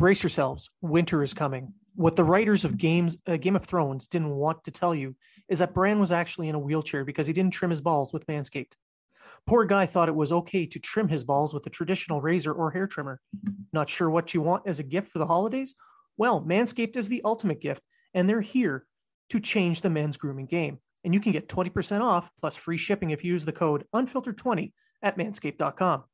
Brace yourselves. Winter is coming. What the writers of Game of Thrones didn't want to tell you is that Bran was actually in a wheelchair because he didn't trim his balls with Manscaped. Poor guy thought it was okay to trim his balls with a traditional razor or hair trimmer. Not sure what you want as a gift for the holidays? Well, Manscaped is the ultimate gift, and they're here to change the men's grooming game. And you can get 20% off plus free shipping if you use the code unfiltered20 at manscaped.com.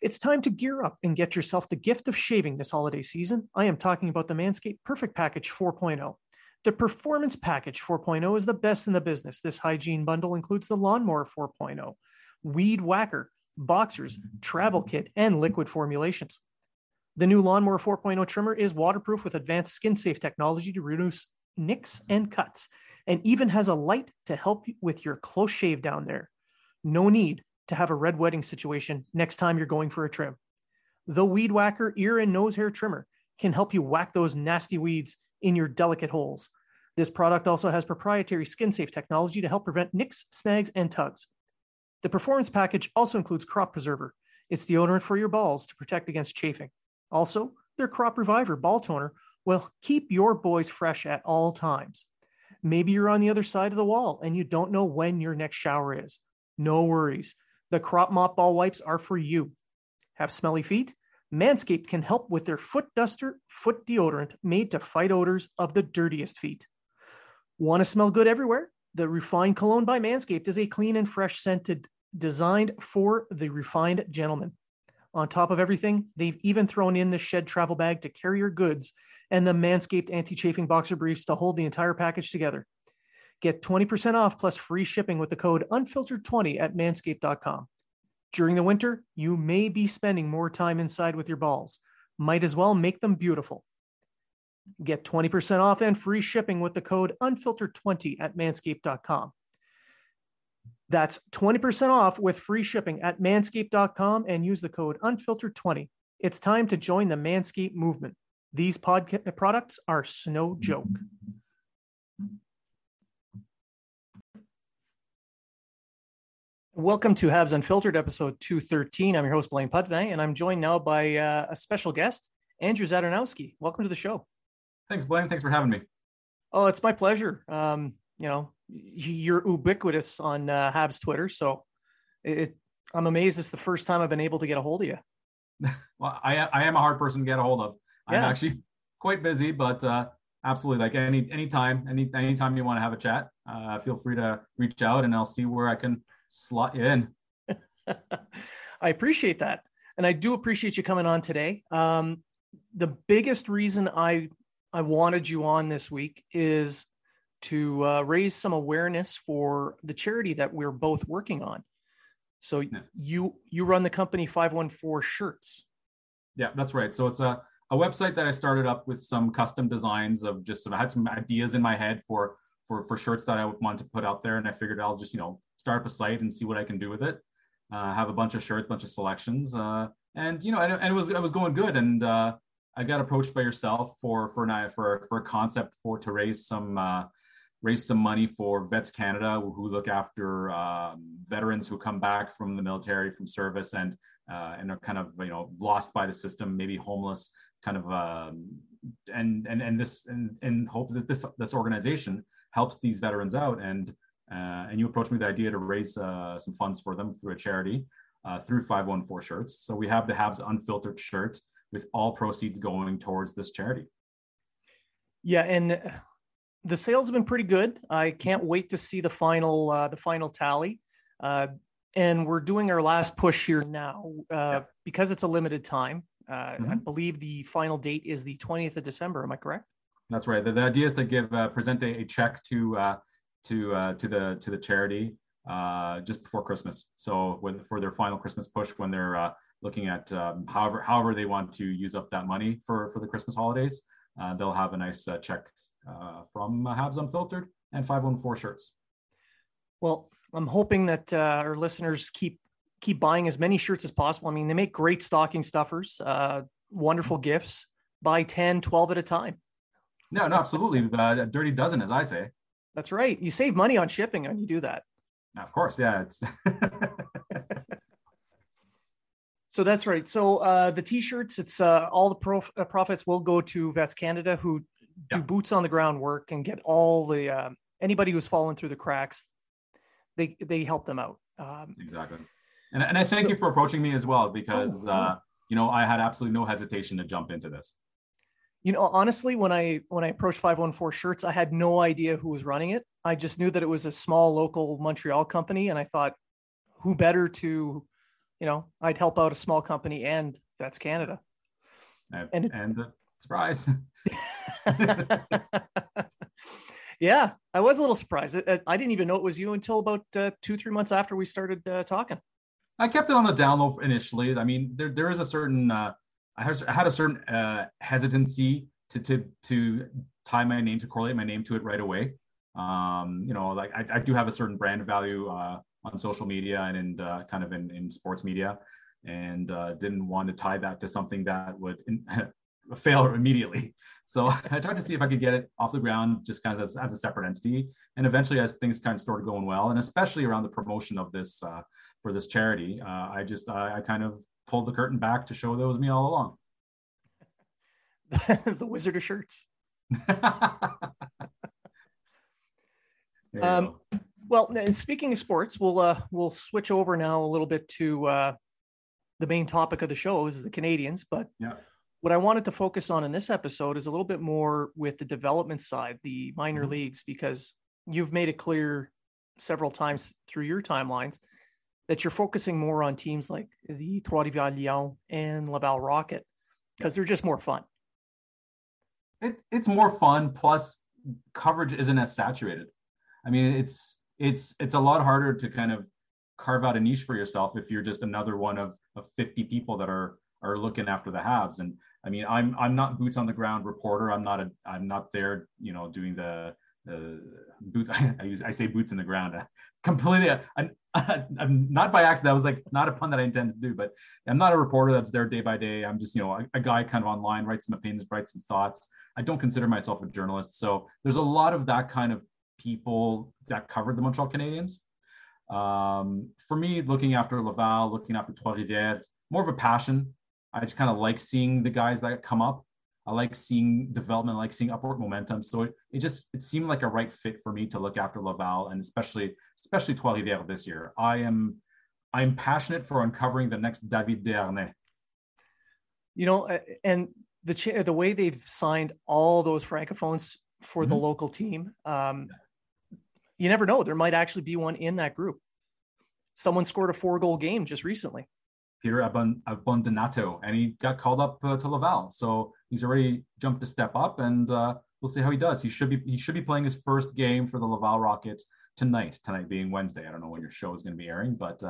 It's time to gear up and get yourself the gift of shaving this holiday season. I am talking about the Manscaped Perfect Package 4.0. The Performance Package 4.0 is the best in the business. This hygiene bundle includes the Lawnmower 4.0, Weed Whacker, Boxers, Travel Kit, and liquid formulations. The new Lawnmower 4.0 trimmer is waterproof with advanced skin-safe technology to reduce nicks and cuts, and even has a light to help you with your close shave down there. No need to have a red wedding situation next time you're going for a trim. The Weed Whacker ear and nose hair trimmer can help you whack those nasty weeds in your delicate holes. This product also has proprietary skin-safe technology to help prevent nicks, snags, and tugs. The Performance Package also includes Crop Preserver. It's deodorant for your balls to protect against chafing. Also, their Crop Reviver ball toner will keep your boys fresh at all times. Maybe you're on the other side of the wall and you don't know when your next shower is. No worries. The Crop Mop Ball Wipes are for you. Have smelly feet? Manscaped can help with their foot duster, foot deodorant made to fight odors of the dirtiest feet. Want to smell good everywhere? The Refined Cologne by Manscaped is a clean and fresh scented designed for the refined gentleman. On top of everything, they've even thrown in the shed travel bag to carry your goods and the Manscaped anti-chafing boxer briefs to hold the entire package together. Get 20% off plus free shipping with the code unfiltered20 at manscaped.com. During the winter, you may be spending more time inside with your balls. Might as well make them beautiful. Get 20% off and free shipping with the code unfiltered20 at manscaped.com. That's 20% off with free shipping at manscaped.com and use the code unfiltered20. It's time to join the Manscaped movement. These products are no joke. Welcome to Habs Unfiltered, episode 213. I'm your host, Blaine Putney, and I'm joined now by a special guest, Andrew Zadanowski. Welcome to the show. Thanks, Blaine. Thanks for having me. Oh, it's my pleasure. You know, you're ubiquitous on Habs Twitter, so I'm amazed it's the first time I've been able to get a hold of you. Well, I am a hard person to get a hold of. I'm actually quite busy, but absolutely. Like anytime you want to have a chat, feel free to reach out, and I'll see where I can slot you in. I appreciate that. And I do appreciate you coming on today. The biggest reason I wanted you on this week is to raise some awareness for the charity that we're both working on. So you run the company 514 Shirts. Yeah, that's right. So it's a website that I started up with some custom designs of just sort of had some ideas in my head for shirts that I would want to put out there. And I figured I'll just, start up a site and see what I can do with it. Have a bunch of shirts, bunch of selections. And it was going good. And I got approached by yourself for a concept to raise some money for Vets Canada, who look after veterans who come back from the military, from service, and and are kind of, you know, lost by the system, maybe homeless, kind of, and hope that this organization helps these veterans out. And you approached me with the idea to raise some funds for them through a charity, through 514 Shirts. So we have the Habs Unfiltered shirt with all proceeds going towards this charity. Yeah, and the sales have been pretty good. I can't wait to see the final tally. And we're doing our last push here now because it's a limited time. I believe the final date is the 20th of December. Am I correct? That's right. The idea is to give present a check to the charity just before Christmas. So for their final Christmas push, when they're looking at however they want to use up that money for the Christmas holidays, they'll have a nice check from Habs Unfiltered and 514 Shirts. Well, I'm hoping that our listeners keep buying as many shirts as possible. I mean, they make great stocking stuffers, wonderful gifts. Buy 10, 12 at a time. No, absolutely. A dirty dozen, as I say. That's right. You save money on shipping when you do that. Of course. Yeah. So that's right. So the t-shirts, it's all the profits will go to Vets Canada, who do boots on the ground work and get all the, anybody who's fallen through the cracks, they help them out. Exactly. And I thank you for approaching me as well, because, you know, I had absolutely no hesitation to jump into this. You know, honestly, when I approached 514 Shirts, I had no idea who was running it. I just knew that it was a small local Montreal company. And I thought, who better to, you know, I'd help out a small company, and that's Canada. And surprise. Yeah, I was a little surprised. I didn't even know it was you until about 2-3 months after we started talking. I kept it on the down low initially. I mean, there is a certain, I had a certain hesitancy to tie my name, to correlate my name to it right away. You know, like I do have a certain brand value on social media and in sports media, and didn't want to tie that to something that would fail immediately. So I tried to see if I could get it off the ground just kind of as a separate entity. And eventually, as things kind of started going well, and especially around the promotion of this for this charity, I kind of pulled the curtain back to show that it was me all along. The Wizard of Shirts. Well, speaking of sports, we'll switch over now a little bit to the main topic of the show is the Canadians, but yeah. What I wanted to focus on in this episode is a little bit more with the development side, the minor leagues, because you've made it clear several times through your timelines that you're focusing more on teams like the Trois-Rivières and Laval Rocket because they're just more fun. It's more fun. Plus, coverage isn't as saturated. I mean, it's a lot harder to kind of carve out a niche for yourself if you're just another one of 50 people that are looking after the Habs. And I mean, I'm not boots on the ground reporter. I'm not there, you know, doing the boots. I say boots in the ground. Completely. I'm not by accident. That was like not a pun that I intended to do, but I'm not a reporter that's there day by day. I'm just, you know, a guy kind of online, writes some opinions, writes some thoughts. I don't consider myself a journalist. So there's a lot of that kind of people that covered the Montreal Canadiens. For me, looking after Laval, looking after Trois-Rivières, more of a passion. I just kind of like seeing the guys that come up. I like seeing development, I like seeing upward momentum. So it seemed like a right fit for me to look after Laval, and especially Trois-Rivières this year. I'm passionate for uncovering the next David Desharnais. You know, and the way they've signed all those francophones for the local team, you never know. There might actually be one in that group. Someone scored a 4-goal game just recently. Peter Abbandonato, and he got called up to Laval. So he's already jumped a step up, and we'll see how he does. He should be playing his first game for the Laval Rockets tonight being Wednesday. I don't know when your show is going to be airing, but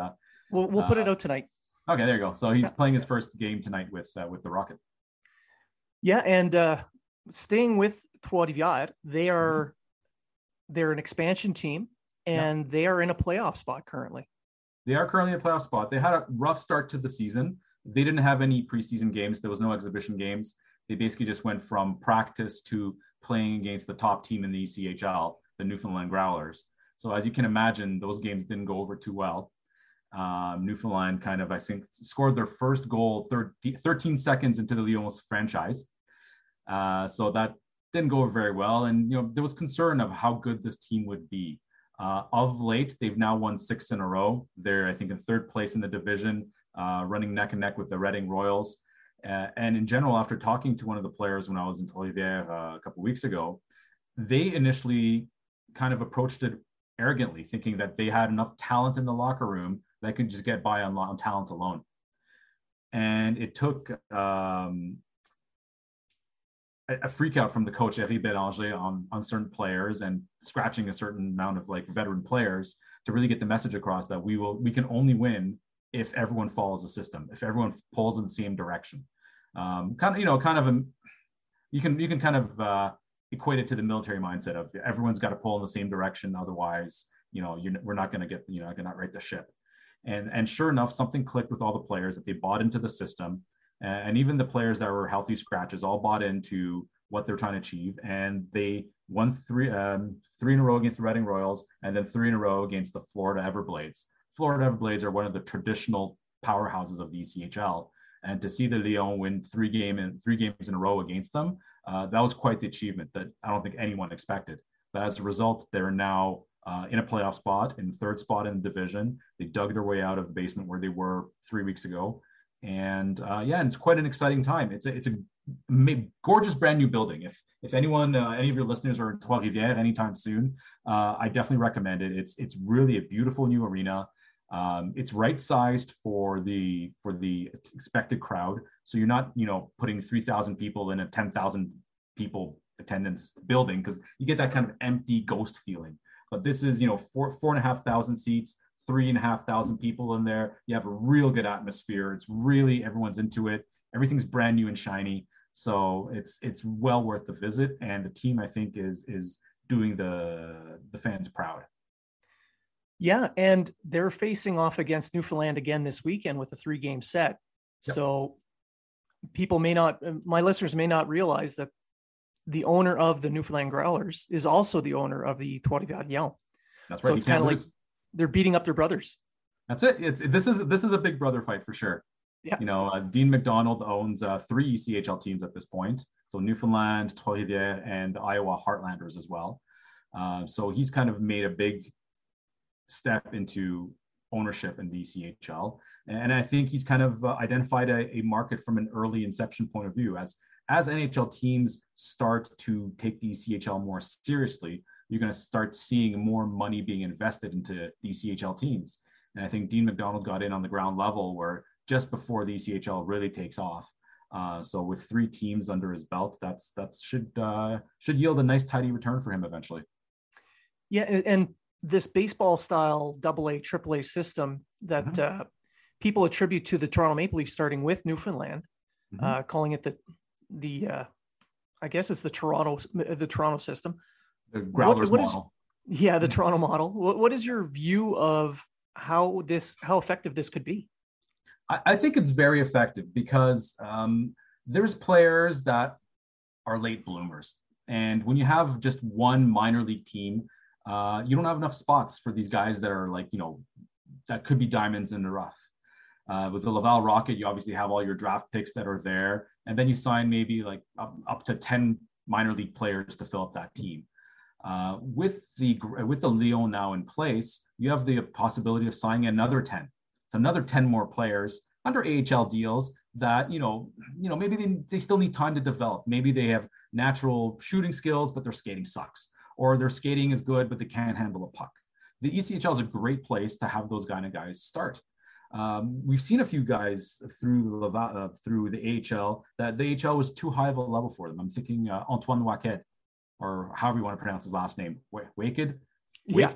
we'll put it out tonight. Okay, there you go. So he's playing his first game tonight with the Rocket. Yeah, and staying with Trois-Rivières, they're an expansion team, and they are in a playoff spot currently. They are currently in a playoff spot. They had a rough start to the season. They didn't have any preseason games. There was no exhibition games. They basically just went from practice to playing against the top team in the ECHL, the Newfoundland Growlers. So as you can imagine, those games didn't go over too well. Newfoundland kind of, I think, scored their first goal 13 seconds into the Leon's franchise. So that didn't go very well. And, you know, there was concern of how good this team would be. Of late, they've now won 6 in a row. They're, I think, in third place in the division, running neck and neck with the Reading Royals. And in general, after talking to one of the players when I was in Trois-Rivières a couple weeks ago, they initially kind of approached it arrogantly, thinking that they had enough talent in the locker room that could just get by on talent alone. And it took a freak out from the coach, Éric Bélanger, on certain players and scratching a certain amount of like veteran players to really get the message across that we can only win if everyone follows the system, if everyone pulls in the same direction. You can equate it to the military mindset of everyone's got to pull in the same direction. Otherwise, we're not going to get, I cannot right the ship. And sure enough, something clicked with all the players that they bought into the system. And even the players that were healthy scratches all bought into what they're trying to achieve. And they won three in a row against the Reading Royals, and then 3 in a row against the Florida Everblades. Florida Everblades are one of the traditional powerhouses of the ECHL. And to see the Lion win three games in a row against them, that was quite the achievement that I don't think anyone expected. But as a result, they're now in a playoff spot, in third spot in the division. They dug their way out of the basement where they were 3 weeks ago. And and it's quite an exciting time. It's a gorgeous brand new building. If anyone, any of your listeners are in Trois-Rivières anytime soon, I definitely recommend it. It's really a beautiful new arena. It's right sized for the expected crowd. So you're not, putting 3,000 people in a 10,000 people attendance building, because you get that kind of empty ghost feeling. But this is, 4,500 seats, 3,500 people in there. You have a real good atmosphere. It's really, everyone's into it. Everything's brand new and shiny. So it's well worth the visit. And the team, I think, is doing the fans proud. Yeah, and they're facing off against Newfoundland again this weekend with a 3-game set. Yep. So my listeners may not realize that the owner of the Newfoundland Growlers is also the owner of the Trois-Rivières Lion. That's right. So it's kind of like they're beating up their brothers. That's it. This is a big brother fight for sure. Yeah. Dean McDonald owns 3 ECHL teams at this point. So Newfoundland, Trois-Rivières, and Iowa Heartlanders as well. So he's kind of made a big step into ownership in the ECHL. And I think he's kind of identified a market from an early inception point of view. As NHL teams start to take the ECHL more seriously, you're going to start seeing more money being invested into the ECHL teams. And I think Dean McDonald got in on the ground level where just before the ECHL really takes off. So with 3 teams under his belt, that should yield a nice tidy return for him eventually. Yeah, and this baseball style AA, AAA system that mm-hmm. People attribute to the Toronto Maple Leafs, starting with Newfoundland, mm-hmm. Calling it the I guess it's the Toronto system. The Growlers model. The Toronto model. What is your view of how effective this could be? I think it's very effective because there's players that are late bloomers. And when you have just one minor league team, you don't have enough spots for these guys that are like, that could be diamonds in the rough. With the Laval Rocket, you obviously have all your draft picks that are there. And then you sign maybe like up to 10 minor league players to fill up that team. With the Lion now in place, you have the possibility of signing another 10. So another 10 more players under AHL deals that, maybe they still need time to develop. Maybe they have natural shooting skills, but their skating sucks. Or their skating is good, but they can't handle a puck. The ECHL is a great place to have those kind of guys start. We've seen a few guys through the AHL that the AHL was too high of a level for them. I'm thinking Antoine Waquette, or however you want to pronounce his last name, Waquette. Yeah.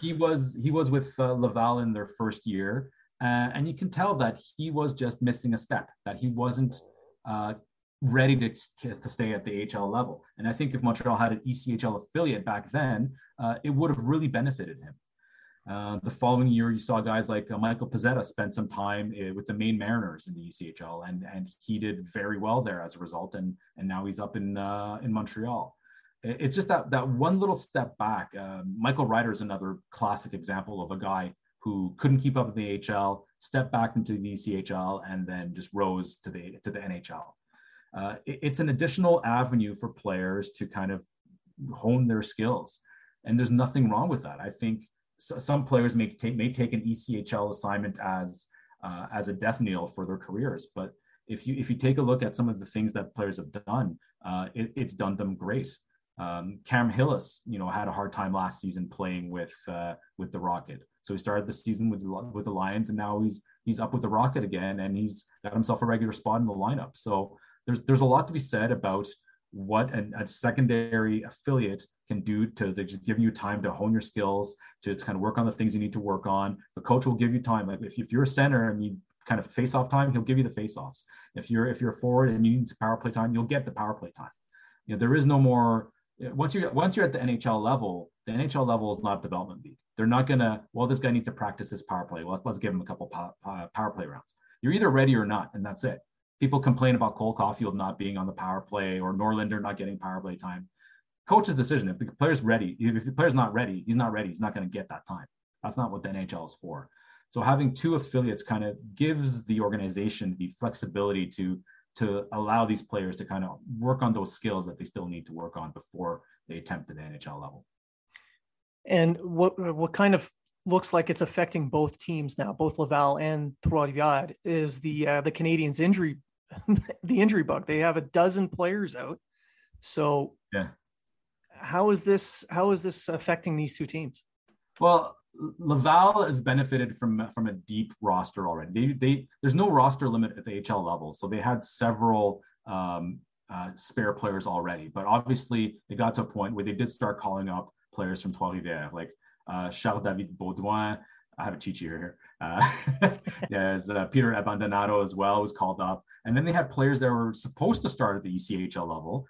He was with Laval in their first year, and you can tell that he was just missing a step. That he wasn't ready to stay at the AHL level. And I think if Montreal had an ECHL affiliate back then, it would have really benefited him. The following year, you saw guys like Michael Pezzetta spend some time with the Maine Mariners in the ECHL, and he did very well there as a result. And now he's up in Montreal. It's just that one little step back. Michael Ryder is another classic example of a guy who couldn't keep up in the AHL, stepped back into the ECHL, and then just rose to the NHL. It's an additional avenue for players to kind of hone their skills, and there's nothing wrong with that. I think some players may take an ECHL assignment as a death knell for their careers, but if you take a look at some of the things that players have done, it's done them great. Cam Hillis, had a hard time last season playing with the Rocket. So he started the season with the Lions, and now he's up with the Rocket again, and he's got himself a regular spot in the lineup. So there's a lot to be said about what a secondary affiliate can do to just giving you time to hone your skills, to kind of work on the things you need to work on. The coach will give you time. Like if you're a center and you kind of face-off time, he'll give you the face-offs. If you're a forward and you need some power play time, you'll get the power play time. There is no more. Once you're at the NHL level, the NHL level is not a development league. They're not gonna. Well, this guy needs to practice his power play. Well, let's give him a couple power play rounds. You're either ready or not, and that's it. People complain about Cole Caulfield not being on the power play or Norlinder not getting power play time. Coach's decision. If the player's ready, if the player's not ready, he's not ready. He's not going to get that time. That's not what the NHL is for. So having two affiliates kind of gives the organization the flexibility to allow these players to kind of work on those skills that they still need to work on before they attempt at the NHL level. And what kind of looks like it's affecting both teams now, both Laval and Trois-Rivières, is the Canadiens' injury, the injury bug. They have a dozen players out. So yeah. How is this affecting these two teams? Well, Laval has benefited from a deep roster already. There's no roster limit at the AHL level, so they had several spare players already. But obviously, they got to a point where they did start calling up players from Trois-Rivières, like Charles-David Baudouin. I have a cheat sheet here. There's Peter Abbandonato as well was called up. And then they had players that were supposed to start at the ECHL level,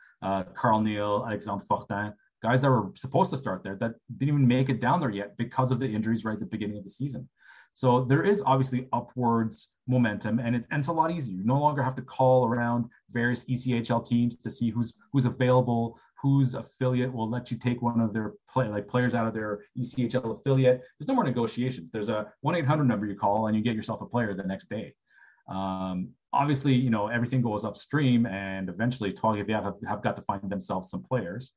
Carl Neal, Alexandre Fortin, guys that were supposed to start there that didn't even make it down there yet because of the injuries right at the beginning of the season. So there is obviously upwards momentum, and it's a lot easier. You no longer have to call around various ECHL teams to see who's available, whose affiliate will let you take one of their players out of their ECHL affiliate. There's no more negotiations. There's a 1-800 number you call and you get yourself a player the next day. Obviously, everything goes upstream, and eventually Trois-Rivières have got to find themselves some players.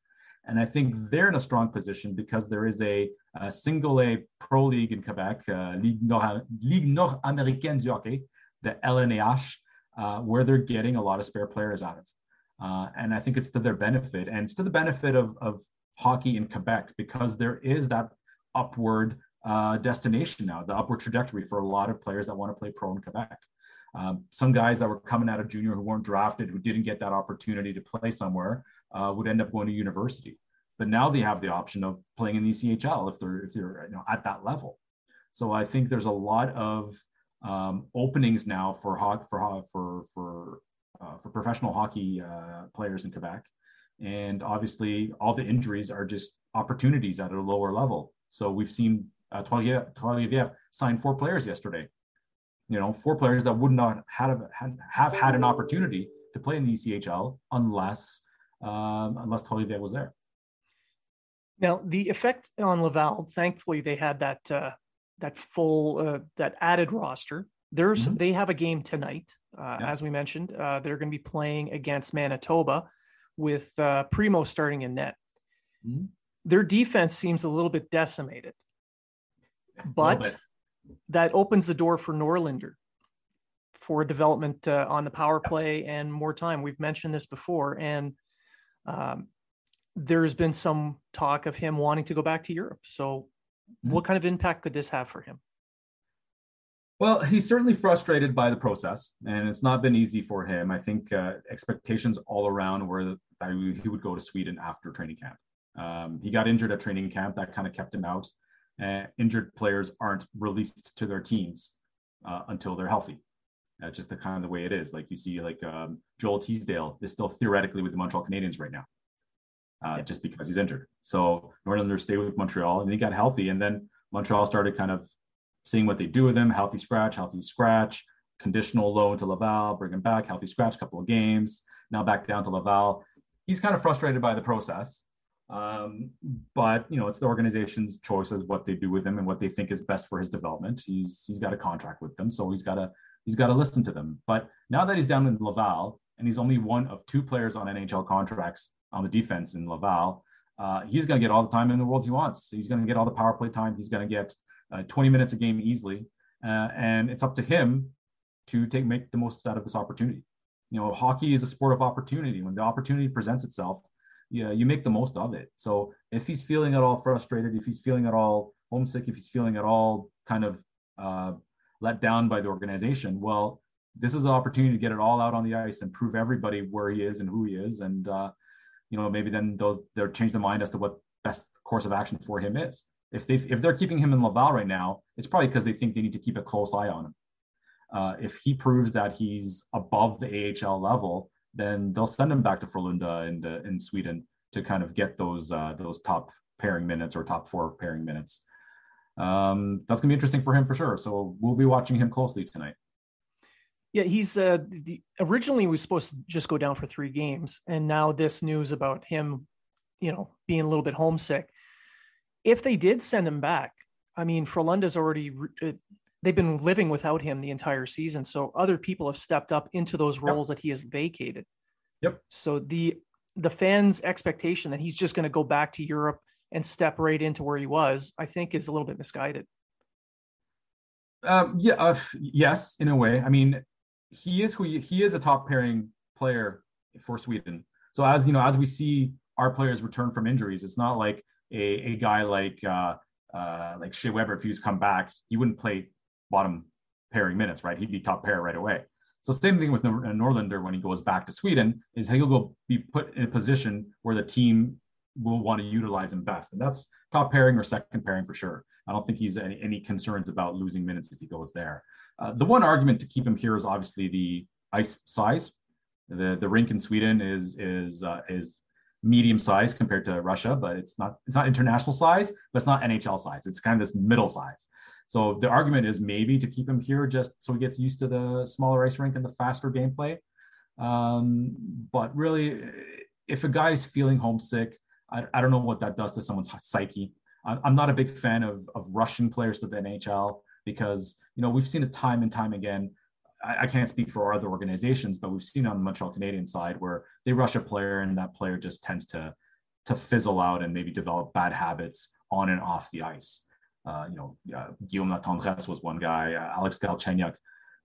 And I think they're in a strong position because there is a single A pro league in Quebec, Ligue Nord-Américaine du Hockey, the LNAH, where they're getting a lot of spare players out of. And I think it's to their benefit, and it's to the benefit of hockey in Quebec, because there is that upward destination now, the upward trajectory for a lot of players that want to play pro in Quebec. Some guys that were coming out of junior who weren't drafted, who didn't get that opportunity to play somewhere, would end up going to university. But now they have the option of playing in the ECHL if they're at that level. So I think there's a lot of openings now for professional hockey players in Quebec. And obviously all the injuries are just opportunities at a lower level. So we've seen Trois-Rivières sign 4 players yesterday. 4 players that would not have had an opportunity to play in the ECHL unless Trois-Rivières was there. Now, the effect on Laval, thankfully, they had that added roster. They have a game tonight, as we mentioned. They're going to be playing against Manitoba with Primo starting in net. Mm-hmm. Their defense seems a little bit decimated, but that opens the door for Norlinder for development on the power play and more time. We've mentioned this before, and there's been some talk of him wanting to go back to Europe. So what kind of impact could this have for him? Well, he's certainly frustrated by the process, and it's not been easy for him. I think expectations all around were that he would go to Sweden after training camp. He got injured at training camp. That kind of kept him out. Injured players aren't released to their teams until they're healthy. Just the kind of the way it is. Like you see, Joel Teasdale is still theoretically with the Montreal Canadiens right now, just because he's injured. So Norlinder stayed with Montreal, and he got healthy, and then Montreal started kind of seeing what they do with him. Healthy scratch, conditional loan to Laval, bring him back, healthy scratch, couple of games, now back down to Laval. He's kind of frustrated by the process. But, you know, it's the organization's choice as what they do with him and what they think is best for his development. He's got a contract with them, so he's got to listen to them. But now that he's down in Laval and he's only one of two players on NHL contracts on the defense in Laval, he's going to get all the time in the world he wants. He's going to get all the power play time. He's going to get 20 minutes a game easily. And it's up to him to make the most out of this opportunity. You know, hockey is a sport of opportunity. When the opportunity presents itself, you make the most of it. So if he's feeling at all frustrated, if he's feeling at all homesick, if he's feeling at all kind of let down by the organization, well, this is an opportunity to get it all out on the ice and prove everybody where he is and who he is. And, you know, maybe then they'll change their mind as to what best course of action for him is. If they're keeping him in Laval right now, it's probably because they think they need to keep a close eye on him. If he proves that he's above the AHL level, then they'll send him back to Frölunda in Sweden to kind of get those top pairing minutes or top four pairing minutes. That's going to be interesting for him for sure. So we'll be watching him closely tonight. Yeah, he's originally he was supposed to just go down for 3 games, and now this news about him, you know, being a little bit homesick. If they did send him back, I mean, Frölunda's already they've been living without him the entire season, so other people have stepped up into those roles that he has vacated. Yep. So the fans' expectation that he's just going to go back to Europe and step right into where he was, I think, is a little bit misguided. Yes, in a way. I mean, he is a top pairing player for Sweden. So as you know, as we see our players return from injuries, it's not like a guy like Shea Weber. If he was come back, he wouldn't play bottom pairing minutes, right? He'd be top pair right away. So same thing with Norlinder when he goes back to Sweden, is he'll be put in a position where the team will want to utilize him best, and that's top pairing or second pairing for sure. I don't think he's any concerns about losing minutes if he goes there. The one argument to keep him here is obviously the ice size. The rink in Sweden is medium size compared to Russia, but it's not international size, but it's not NHL size. It's kind of this middle size. So the argument is maybe to keep him here just so he gets used to the smaller ice rink and the faster gameplay. But really, if a guy's feeling homesick, I don't know what that does to someone's psyche. I'm not a big fan of rushing players to the NHL because, you know, we've seen it time and time again. I can't speak for other organizations, but we've seen on the Montreal Canadiens side where they rush a player and that player just tends to fizzle out and maybe develop bad habits on and off the ice. Guillaume Latendresse was one guy, Alex Galchenyuk,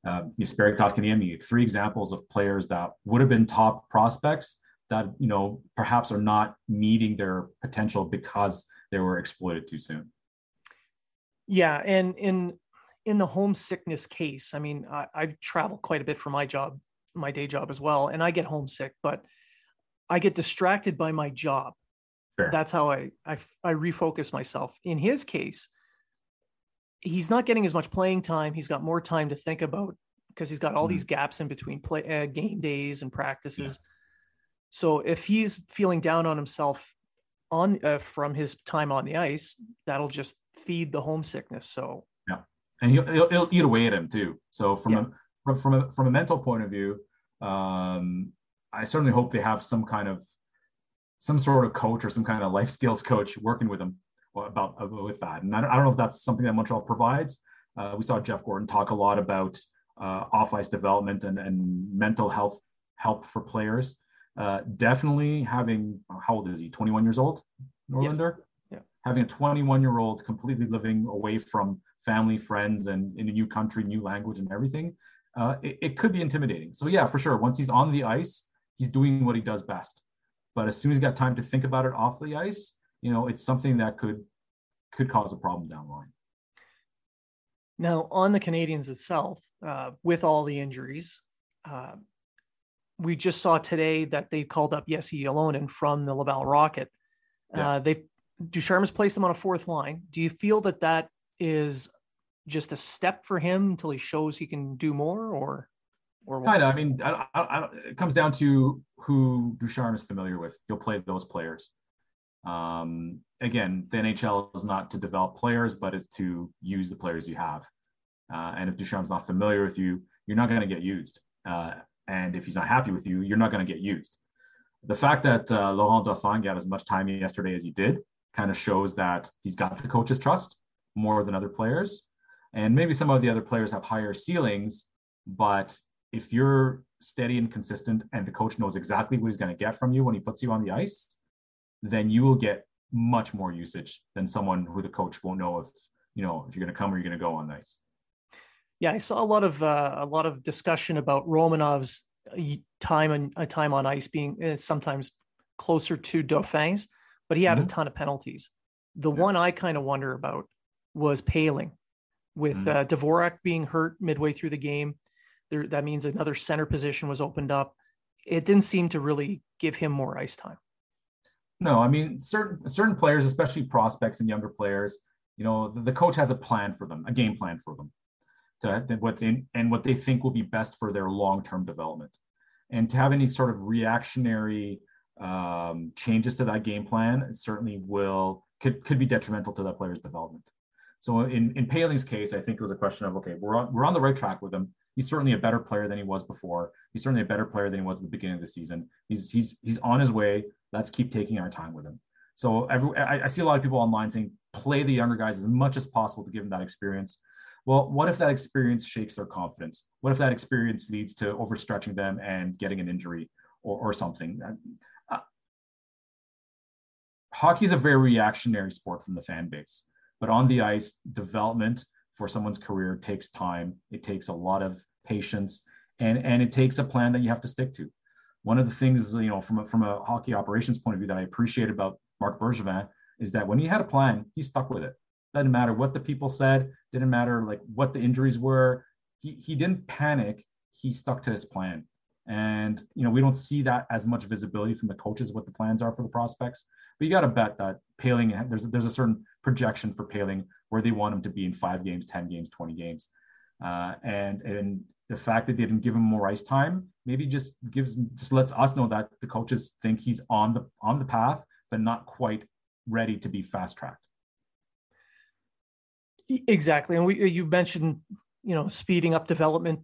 Jesperi Kotkaniemi, 3 examples of players that would have been top prospects that, you know, perhaps are not meeting their potential because they were exploited too soon. Yeah. And in the homesickness case, I mean, I travel quite a bit for my job, my day job as well. And I get homesick, but I get distracted by my job. Fair. That's how I refocus myself. In his case, he's not getting as much playing time. He's got more time to think about because he's got all these gaps in between play game days and practices. Yeah. So if he's feeling down on himself from his time on the ice, that'll just feed the homesickness. So yeah, and it'll eat away at him too. So from a mental point of view, I certainly hope they have some sort of coach or some kind of life skills coach working with him with that. And I don't know if that's something that Montreal provides. We saw Jeff Gordon talk a lot about off ice development and mental health help for players. Definitely having, how old is he? 21 years old, Norlinder? Yes. Yeah. Having a 21-year-old completely living away from family, friends, and in a new country, new language, and everything, it could be intimidating. So yeah, for sure. Once he's on the ice, he's doing what he does best. But as soon as he's got time to think about it off the ice, you know, it's something that could cause a problem down the line. Now, on the Canadiens itself, with all the injuries, we just saw today that they called up Jesse Jalonen from the Laval Rocket. Yeah. Ducharme's placed him on a 4th line. Do you feel that is just a step for him until he shows he can do more, or what? Kind of. I mean, I it comes down to who Ducharme is familiar with. He'll play those players. Again, the NHL is not to develop players, but it's to use the players you have. And if Ducharme's not familiar with you, you're not going to get used. And if he's not happy with you, you're not going to get used. the fact that Laurent Dauphin got as much time yesterday as he did kind of shows that he's got the coach's trust more than other players. And maybe some of the other players have higher ceilings, but if you're steady and consistent and the coach knows exactly what he's going to get from you when he puts you on the ice, then you will get much more usage than someone who the coach won't know if, you know, if you're going to come or you're going to go on ice. Yeah, I saw a lot of discussion about Romanov's time on ice being sometimes closer to Dauphin's, but he had a ton of penalties. The one I kind of wonder about was Paling, with Dvorak being hurt midway through the game. There, that means another center position was opened up. It didn't seem to really give him more ice time. No, I mean, certain players, especially prospects and younger players, you know, the coach has a plan for them, a game plan for them, what they think will be best for their long-term development. And to have any sort of reactionary changes to that game plan certainly could be detrimental to that player's development. So in Paling's case, I think it was a question of, okay, we're on the right track with him. He's certainly a better player than he was before. He's certainly a better player than he was at the beginning of the season. He's on his way. Let's keep taking our time with him. So I see a lot of people online saying, play the younger guys as much as possible to give them that experience. Well, what if that experience shakes their confidence? What if that experience leads to overstretching them and getting an injury or something? Hockey is a very reactionary sport from the fan base, but on the ice, development for someone's career takes time. It takes a lot of patience, and it takes a plan that you have to stick to. One of the things, you know, from a hockey operations point of view that I appreciate about Marc Bergevin is that when he had a plan, he stuck with it. Didn't matter what the people said, didn't matter like what the injuries were. He didn't panic. He stuck to his plan. And, you know, we don't see that as much visibility from the coaches, what the plans are for the prospects, but you got to bet that Paling, there's a certain projection for Paling where they want him to be in 5 games, 10 games, 20 games. And the fact that they didn't give him more ice time, maybe just lets us know that the coaches think he's on the path, but not quite ready to be fast tracked. Exactly. And you mentioned, you know, speeding up development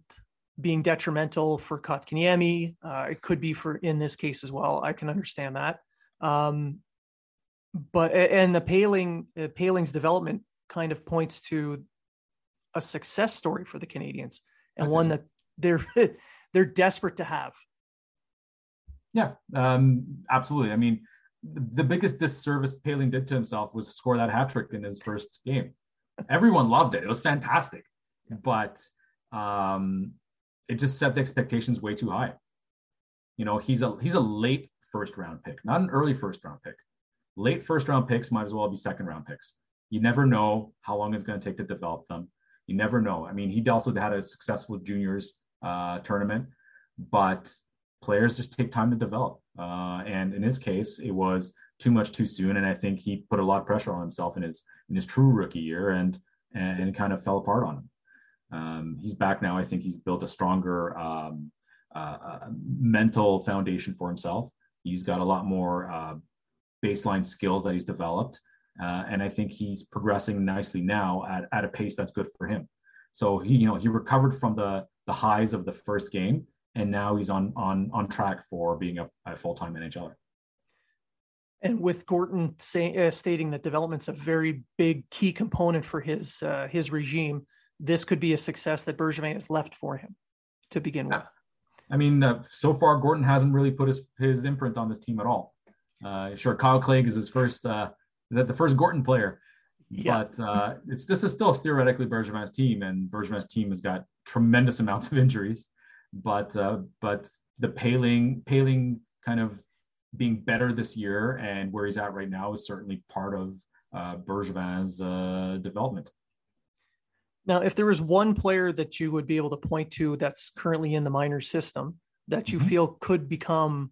being detrimental for Kotkaniemi. It could be in this case as well. I can understand that. But the Paling's development kind of points to a success story for the Canadians, and that's one that they're desperate to have. Yeah, absolutely. I mean, the biggest disservice Paling did to himself was score that hat trick in his first game. Everyone loved it. It was fantastic, but it just set the expectations way too high. You know, he's a late first round pick, not an early first round pick. Late first round picks might as well be second round picks. You never know how long it's going to take to develop them. You never know. I mean, he also had a successful juniors tournament, but players just take time to develop. And in his case, it was too much too soon. And I think he put a lot of pressure on himself in his true rookie year and kind of fell apart on him. He's back now. I think he's built a stronger mental foundation for himself. He's got a lot more baseline skills that he's developed. And I think he's progressing nicely now at a pace that's good for him. So he recovered from the highs of the first game, and now he's on track for being a full-time NHLer. And with Gorton stating that development's a very big key component for his regime, this could be a success that Bergevin has left for him to begin with. I mean, so far Gorton hasn't really put his imprint on this team at all. Sure, Kyle Clegg is the first Gorton player, but this is still theoretically Bergevin's team, and Bergevin's team has got tremendous amounts of injuries. But the Paling kind of being better this year and where he's at right now is certainly part of Bergevin's development. Now, if there was one player that you would be able to point to that's currently in the minor system that you feel could become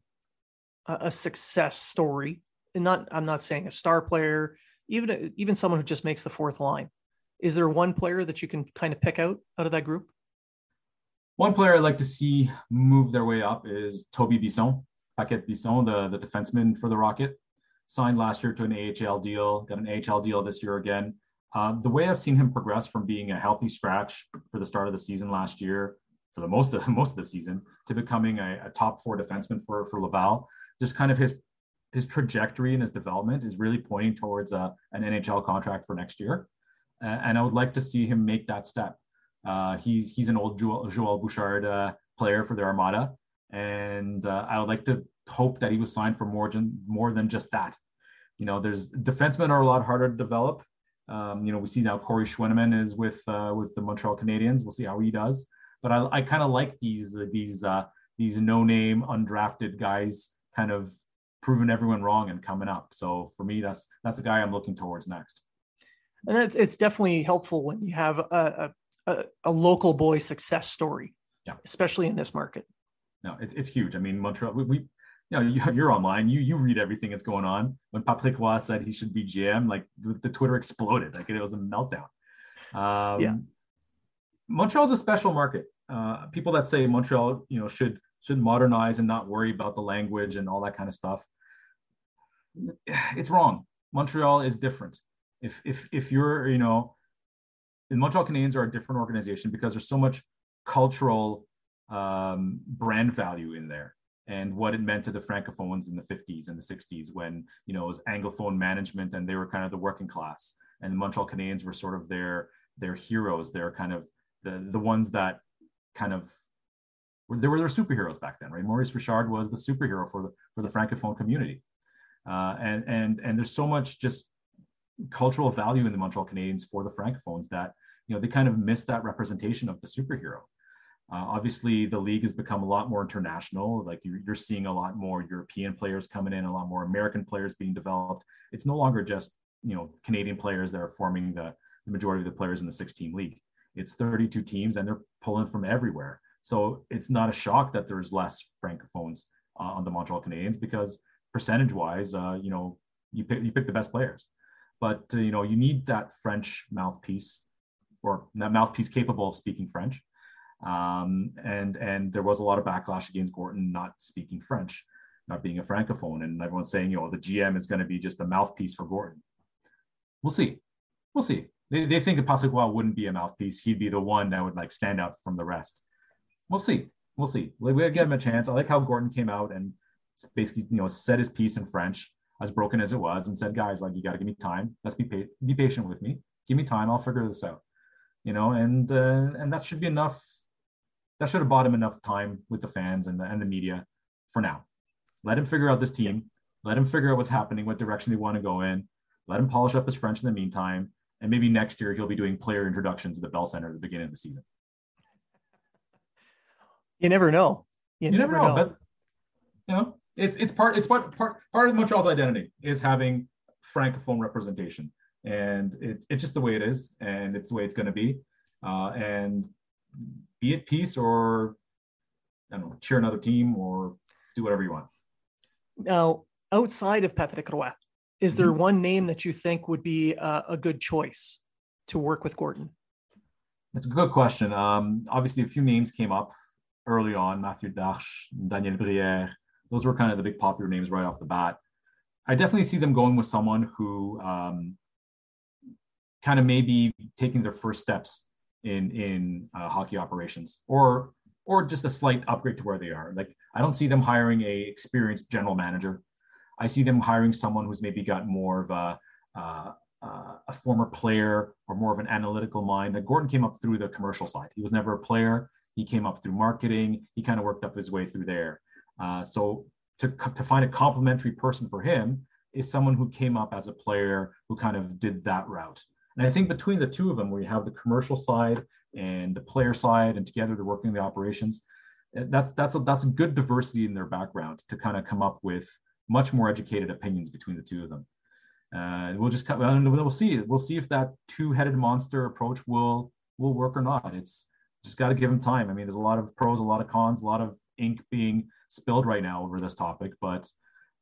a success story, and I'm not saying a star player, even someone who just makes the fourth line, is there one player that you can kind of pick out of that group? One player I'd like to see move their way up is Toby Bisson, Paquette Bisson, the defenseman for the Rocket, signed last year to an AHL deal, got an AHL deal this year again. The way I've seen him progress from being a healthy scratch for the start of the season last year, for the most of the season, to becoming a top 4 defenseman for Laval just kind of his trajectory and his development is really pointing towards an NHL contract for next year. And I would like to see him make that step. He's an old Joel Bouchard player for the Armada. And I would like to hope that he was signed for more than just that. You know, there's defensemen are a lot harder to develop. You know, we see now Corey Schwenneman is with the Montreal Canadiens. We'll see how he does. But I kind of like these no-name undrafted guys kind of proving everyone wrong and coming up. So for me, that's the guy I'm looking towards next. And it's definitely helpful when you have a local boy success story, yeah, especially in this market. No, it's huge. I mean, Montreal, we you know, you're online, you read everything that's going on. When Patrick Roy said he should be GM, like the Twitter exploded, like it was a meltdown. Yeah. Montreal's a special market. People that say Montreal, you know, should modernize and not worry about the language and all that kind of stuff, it's wrong. Montreal is different. If you're, you know, the Montreal Canadiens are a different organization because there's so much cultural brand value in there and what it meant to the francophones in the 50s and the 60s when, you know, it was anglophone management and they were kind of the working class, and the Montreal Canadiens were sort of their heroes. They're kind of the ones that kind of were their superheroes back then, right? Maurice Richard was the superhero for the francophone community, and there's so much just cultural value in the Montreal Canadiens for the francophones that, you know, they kind of miss that representation of the superhero. Obviously, the league has become a lot more international. Like you're seeing a lot more European players coming in, a lot more American players being developed. It's no longer just, you know, Canadian players that are forming the majority of the players in the 6-team league. It's 32 teams, and they're pulling from everywhere. So it's not a shock that there's less francophones on the Montreal Canadiens because percentage-wise, you know, you pick the best players. But, you know, you need that French mouthpiece, or that mouthpiece capable of speaking French. And there was a lot of backlash against Gorton not speaking French, not being a francophone. And everyone's saying, you know, the GM is going to be just a mouthpiece for Gorton. We'll see. They think that Patrick Roy wouldn't be a mouthpiece. He'd be the one that would, like, stand out from the rest. We'll see. Like, we give him a chance. I like how Gorton came out and basically, you know, said his piece in French, as broken as it was, and said, guys, like, you got to give me time. Let's be patient with me. Give me time. I'll figure this out. You know, and that should be enough. That should have bought him enough time with the fans and the media for now. Let him figure out this team. Let him figure out what's happening, what direction they want to go in. Let him polish up his French in the meantime. And maybe next year he'll be doing player introductions at the Bell Center at the beginning of the season. You never know. You never know. But, you know, it's part of Montreal's identity is having francophone representation, and it's just the way it is, and it's the way it's going to be. And be at peace, or I don't know, cheer another team, or do whatever you want. Now, outside of Patrick Roy, is there one name that you think would be a good choice to work with Gorton? That's a good question. Obviously, a few names came up early on. Mathieu Darche, Daniel Brière. Those were kind of the big popular names right off the bat. I definitely see them going with someone who kind of maybe taking their first steps in hockey operations, or just a slight upgrade to where they are. Like, I don't see them hiring a experienced general manager. I see them hiring someone who's maybe got more of a former player or more of an analytical mind. Like, Gorton came up through the commercial side. He was never a player. He came up through marketing. He kind of worked up his way through there. So to find a complementary person for him is someone who came up as a player, who kind of did that route. And I think between the two of them, where you have the commercial side and the player side, and together they're working the operations, that's a good diversity in their background to kind of come up with much more educated opinions between the two of them. And we'll see if that two-headed monster approach will work or not. It's just got to give them time. I mean, there's a lot of pros, a lot of cons, a lot of ink being spilled right now over this topic, but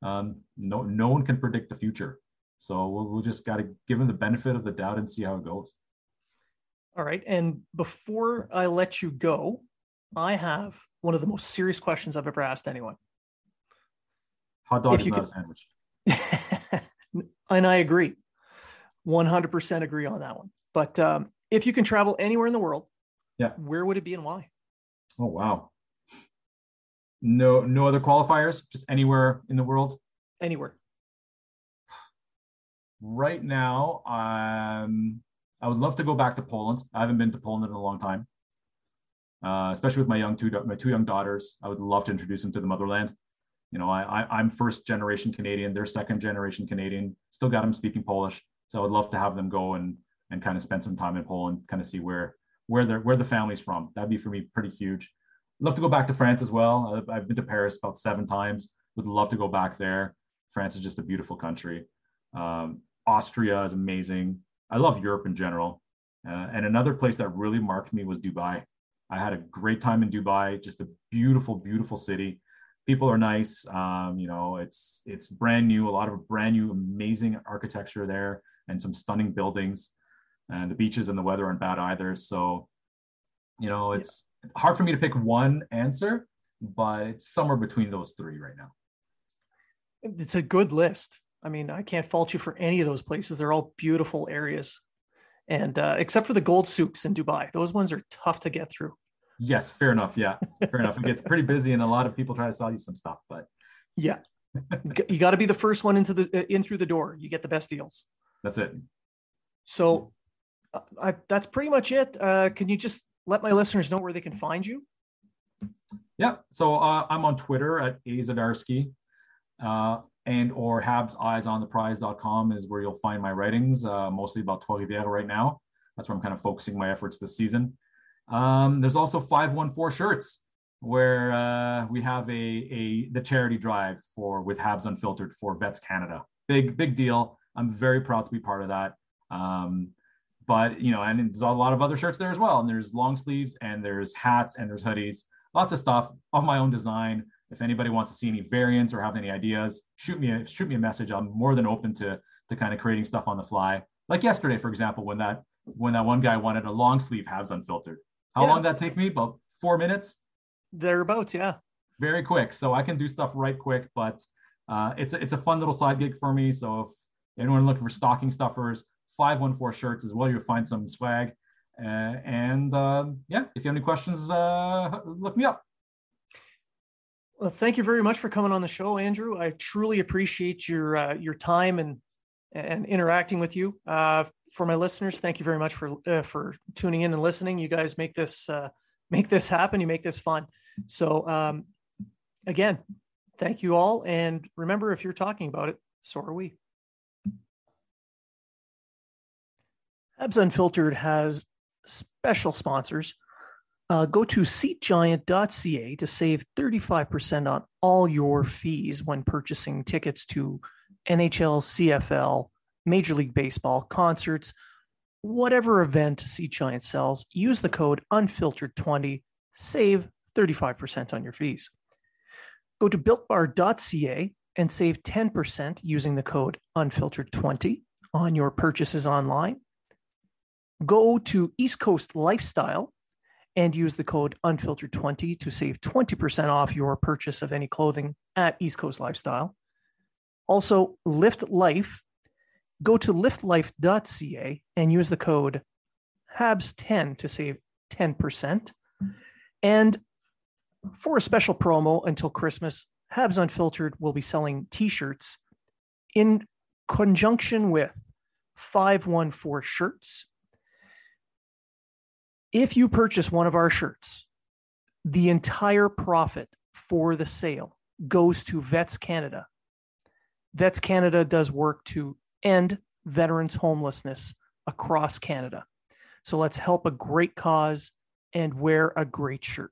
no one can predict the future. So we'll just got to give them the benefit of the doubt and see how it goes. All right. And before I let you go, I have one of the most serious questions I've ever asked anyone. Hot dog is not a sandwich. And I agree. 100% agree on that one. But if you can travel anywhere in the world, yeah, where would it be and why? Oh, wow. No other qualifiers, just anywhere in the world? Anywhere. Right now, I would love to go back to Poland. I haven't been to Poland in a long time, especially with my two young daughters. I would love to introduce them to the motherland. You know, I'm first generation Canadian. They're second generation Canadian. Still got them speaking Polish, so I would love to have them go and kind of spend some time in Poland, kind of see where the family's from. That'd be for me pretty huge. Love to go back to France as well. I've been to Paris about 7 times. Would love to go back there. France is just a beautiful country. Austria is amazing. I love Europe in general. And another place that really marked me was Dubai. I had a great time in Dubai, just a beautiful, beautiful city. People are nice. You know, it's brand new, a lot of brand new, amazing architecture there and some stunning buildings, and the beaches and the weather aren't bad either. So, you know, it's hard for me to pick one answer, but it's somewhere between those 3 right now. It's a good list. I mean, I can't fault you for any of those places. They're all beautiful areas. And except for the gold souks in Dubai, those ones are tough to get through. Yes, fair enough. Yeah, fair enough. It gets pretty busy and a lot of people try to sell you some stuff, but yeah, you got to be the first one into in through the door. You get the best deals. That's it. So that's pretty much it. Can you just let my listeners know where they can find you? Yeah. So I'm on Twitter at @azadarski. And or habseyesontheprize.com is where you'll find my writings, mostly about Trois-Rivières right now. That's where I'm kind of focusing my efforts this season. There's also 514 Shirts, where we have the charity drive with Habs Unfiltered for Vets Canada. Big deal. I'm very proud to be part of that. But, you know, and there's a lot of other shirts there as well. And there's long sleeves and there's hats and there's hoodies, lots of stuff of my own design. If anybody wants to see any variants or have any ideas, shoot me a message. I'm more than open to kind of creating stuff on the fly. Like yesterday, for example, when that one guy wanted a long sleeve Habs Unfiltered. How long did that take me? About 4 minutes? Thereabouts, yeah. Very quick. So I can do stuff right quick, but it's a fun little side gig for me. So if anyone looking for stocking stuffers, 514 Shirts as well, you'll find some swag. If you have any questions, look me up. Well, thank you very much for coming on the show, Andrew. I truly appreciate your time and interacting with you. For my listeners, thank you very much for tuning in and listening. You guys make this happen. You make this fun. So again, thank you all. And remember, if you're talking about it, so are we. Habs Unfiltered has special sponsors. Go to seatgiant.ca to save 35% on all your fees when purchasing tickets to NHL, CFL, Major League Baseball, concerts, whatever event Seat Giant sells. Use the code UNFILTERED20, save 35% on your fees. Go to builtbar.ca and save 10% using the code UNFILTERED20 on your purchases online. Go to East Coast Lifestyle and use the code UNFILTERED20 to save 20% off your purchase of any clothing at East Coast Lifestyle. Also, Lift Life. Go to liftlife.ca and use the code HABS10 to save 10%. And for a special promo until Christmas, Habs Unfiltered will be selling T-shirts in conjunction with 514 Shirts. If you purchase one of our shirts, the entire profit for the sale goes to Vets Canada. Vets Canada does work to end veterans' homelessness across Canada. So let's help a great cause and wear a great shirt.